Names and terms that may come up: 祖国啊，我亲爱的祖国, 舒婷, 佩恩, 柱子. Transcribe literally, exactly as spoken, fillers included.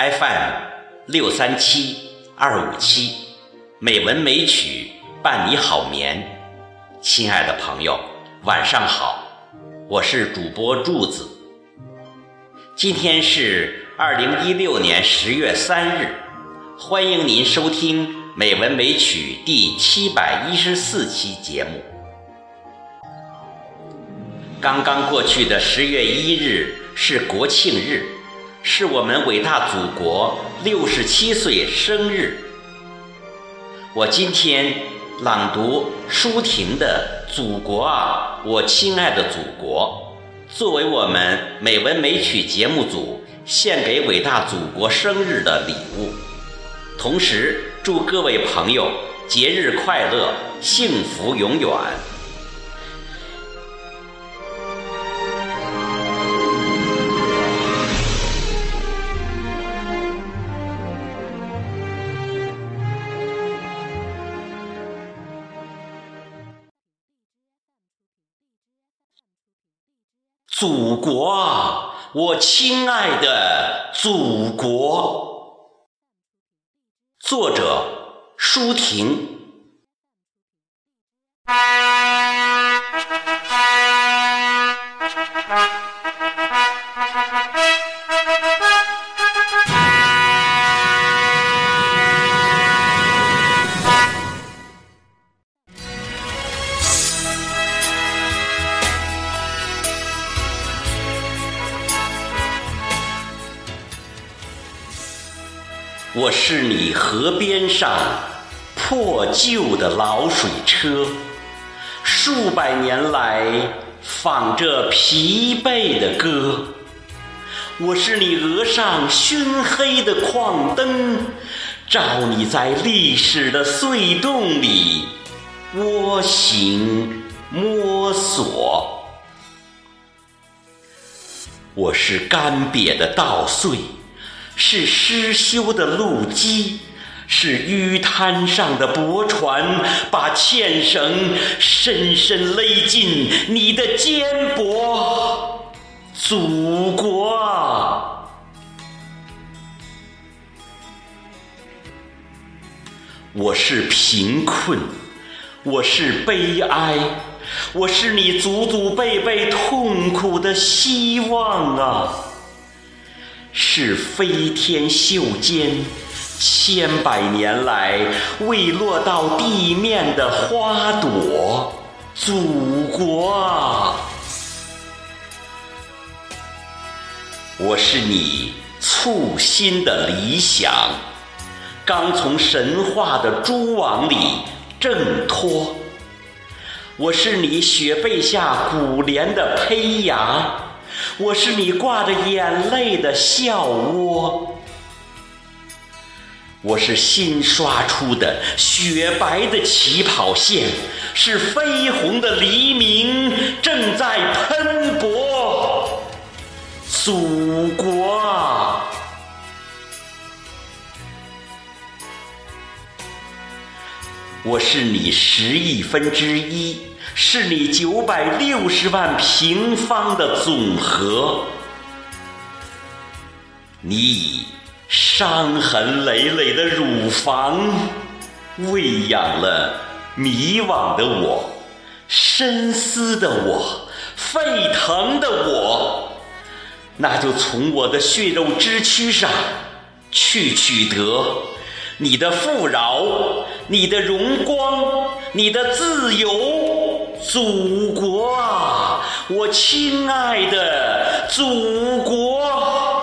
F M 六三七 二五七，美文美曲伴你好眠。亲爱的朋友，晚上好，我是主播柱子。今天是二零一六年十月三日，欢迎您收听美文美曲第七百一十四期节目。刚刚过去的十月一日是国庆日，是我们伟大祖国六十七岁生日。我今天朗读舒婷的《祖国啊，我亲爱的祖国》，作为我们美文美曲节目组献给伟大祖国生日的礼物，同时祝各位朋友节日快乐，幸福永远。祖国啊，我亲爱的祖国。作者舒婷。我是你河边上破旧的老水车，数百年来仿着疲惫的歌。我是你额上熏黑的矿灯，照你在历史的隧洞里蜗行摸索。我是干瘪的稻穗，是失修的路基，是淤滩上的驳船，把纤绳深深勒进你的肩膊。祖国啊，我是贫困，我是悲哀，我是你祖祖辈辈痛苦的希望啊，是飞天袖间千百年来未落到地面的花朵。祖国啊，我是你簇新的理想，刚从神话的蛛网里挣脱。我是你雪被下古莲的胚芽，我是你挂着眼泪的笑窝，我是新刷出的雪白的起跑线，是绯红的黎明正在喷薄。祖国啊，我是你十亿分之一，是你九百六十万平方的总和。你以伤痕累累的乳房喂养了迷惘的我，深思的我，沸腾的我，那就从我的血肉之躯上去取得你的富饶，你的荣光，你的自由。祖国啊，我亲爱的祖国。